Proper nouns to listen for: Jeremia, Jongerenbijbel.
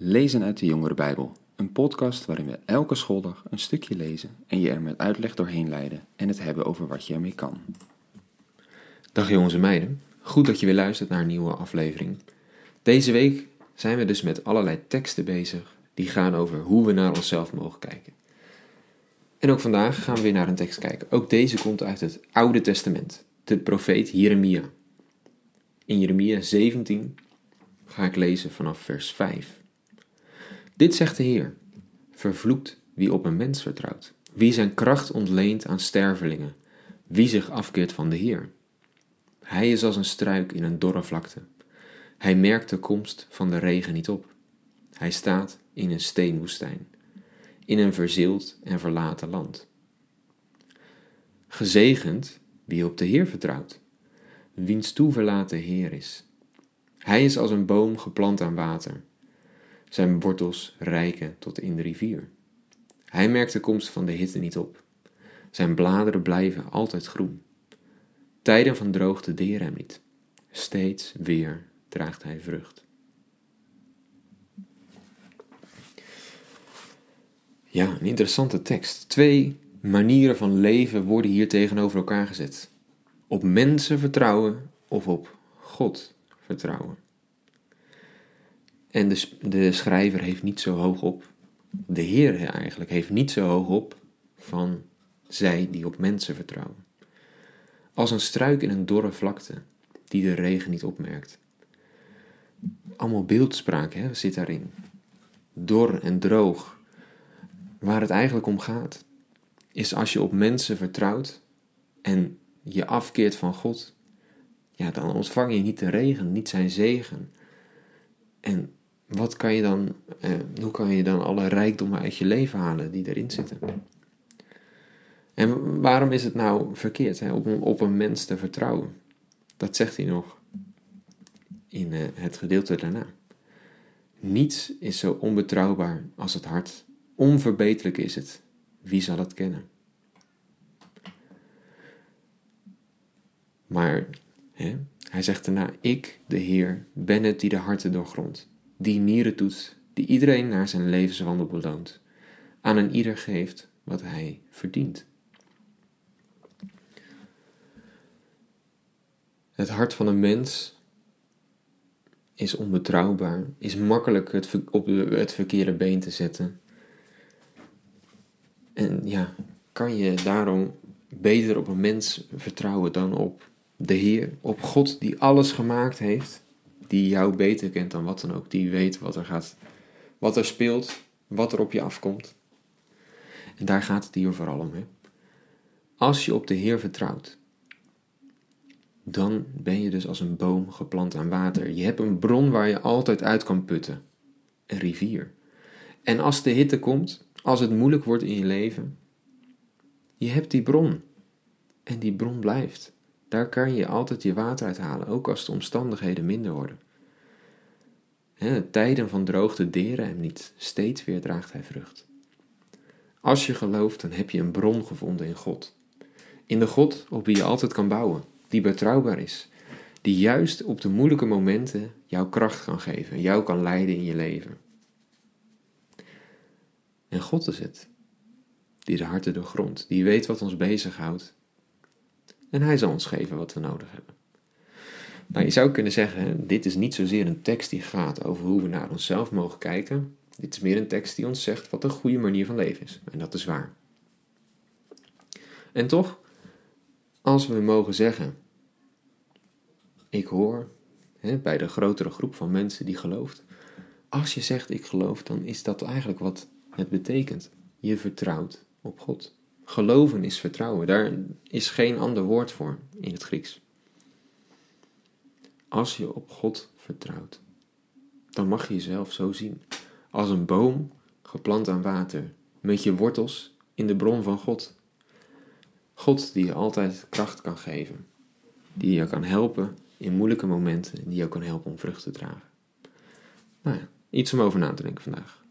Lezen uit de Jongerenbijbel, een podcast waarin we elke schooldag een stukje lezen en je er met uitleg doorheen leiden en het hebben over wat je ermee kan. Dag jongens en meiden, goed dat je weer luistert naar een nieuwe aflevering. Deze week zijn we dus met allerlei teksten bezig die gaan over hoe we naar onszelf mogen kijken. En ook vandaag gaan we weer naar een tekst kijken. Ook deze komt uit het Oude Testament, de profeet Jeremia. In Jeremia 17 ga ik lezen vanaf vers 5. Dit zegt de Heer: vervloekt wie op een mens vertrouwt, wie zijn kracht ontleent aan stervelingen, wie zich afkeert van de Heer. Hij is als een struik in een dorre vlakte. Hij merkt de komst van de regen niet op. Hij staat in een steenwoestijn, in een verzield en verlaten land. Gezegend wie op de Heer vertrouwt, wiens toeverlaten Heer is. Hij is als een boom geplant aan water, zijn wortels reiken tot in de rivier. Hij merkt de komst van de hitte niet op, zijn bladeren blijven altijd groen. Tijden van droogte deren hem niet, steeds weer draagt hij vrucht. Ja, een interessante tekst. Twee manieren van leven worden hier tegenover elkaar gezet. Op mensen vertrouwen of op God vertrouwen. En de schrijver heeft niet zo hoog op, de Heer eigenlijk, heeft niet zo hoog op van zij die op mensen vertrouwen. Als een struik in een dorre vlakte die de regen niet opmerkt. Allemaal beeldspraak hè, zit daarin. Dor en droog. Waar het eigenlijk om gaat, is als je op mensen vertrouwt en je afkeert van God, ja, dan ontvang je niet de regen, niet zijn zegen. En wat kan je dan, hoe kan je dan alle rijkdommen uit je leven halen die erin zitten? En waarom is het nou verkeerd hè, op een mens te vertrouwen? Dat zegt hij nog in het gedeelte daarna. Niets is zo onbetrouwbaar als het hart. Onverbeterlijk is het. Wie zal het kennen? Maar hè, hij zegt daarna: ik, de Heer, ben het die de harten doorgrondt, die nieren toetst, die iedereen naar zijn levenswandel beloont, aan een ieder geeft wat hij verdient. Het hart van een mens is onbetrouwbaar, is makkelijk op het verkeerde been te zetten. En ja, kan je daarom beter op een mens vertrouwen dan op de Heer, op God die alles gemaakt heeft, die jou beter kent dan wat dan ook, die weet wat er gaat, wat er speelt, wat er op je afkomt. En daar gaat het hier vooral om, hè. Als je op de Heer vertrouwt, dan ben je dus als een boom geplant aan water. Je hebt een bron waar je altijd uit kan putten, een rivier. En als de hitte komt, als het moeilijk wordt in je leven, je hebt die bron. En die bron blijft. Daar kan je altijd je water uithalen, ook als de omstandigheden minder worden. Hè, tijden van droogte deren hem niet, steeds weer draagt hij vrucht. Als je gelooft, dan heb je een bron gevonden in God. In de God op wie je altijd kan bouwen, die betrouwbaar is. Die juist op de moeilijke momenten jouw kracht kan geven, jou kan leiden in je leven. En God is het, die de harten doorgrondt, die weet wat ons bezighoudt. En hij zal ons geven wat we nodig hebben. Nou, je zou kunnen zeggen, dit is niet zozeer een tekst die gaat over hoe we naar onszelf mogen kijken. Dit is meer een tekst die ons zegt wat een goede manier van leven is. En dat is waar. En toch, als we mogen zeggen, ik hoor bij de grotere groep van mensen die gelooft. Als je zegt ik geloof, dan is dat eigenlijk wat het betekent. Je vertrouwt op God. Geloven is vertrouwen. Daar is geen ander woord voor in het Grieks. Als je op God vertrouwt, dan mag je jezelf zo zien. Als een boom geplant aan water. Met je wortels in de bron van God. God die je altijd kracht kan geven. Die je kan helpen in moeilijke momenten. En die je kan helpen om vrucht te dragen. Nou ja, iets om over na te denken vandaag.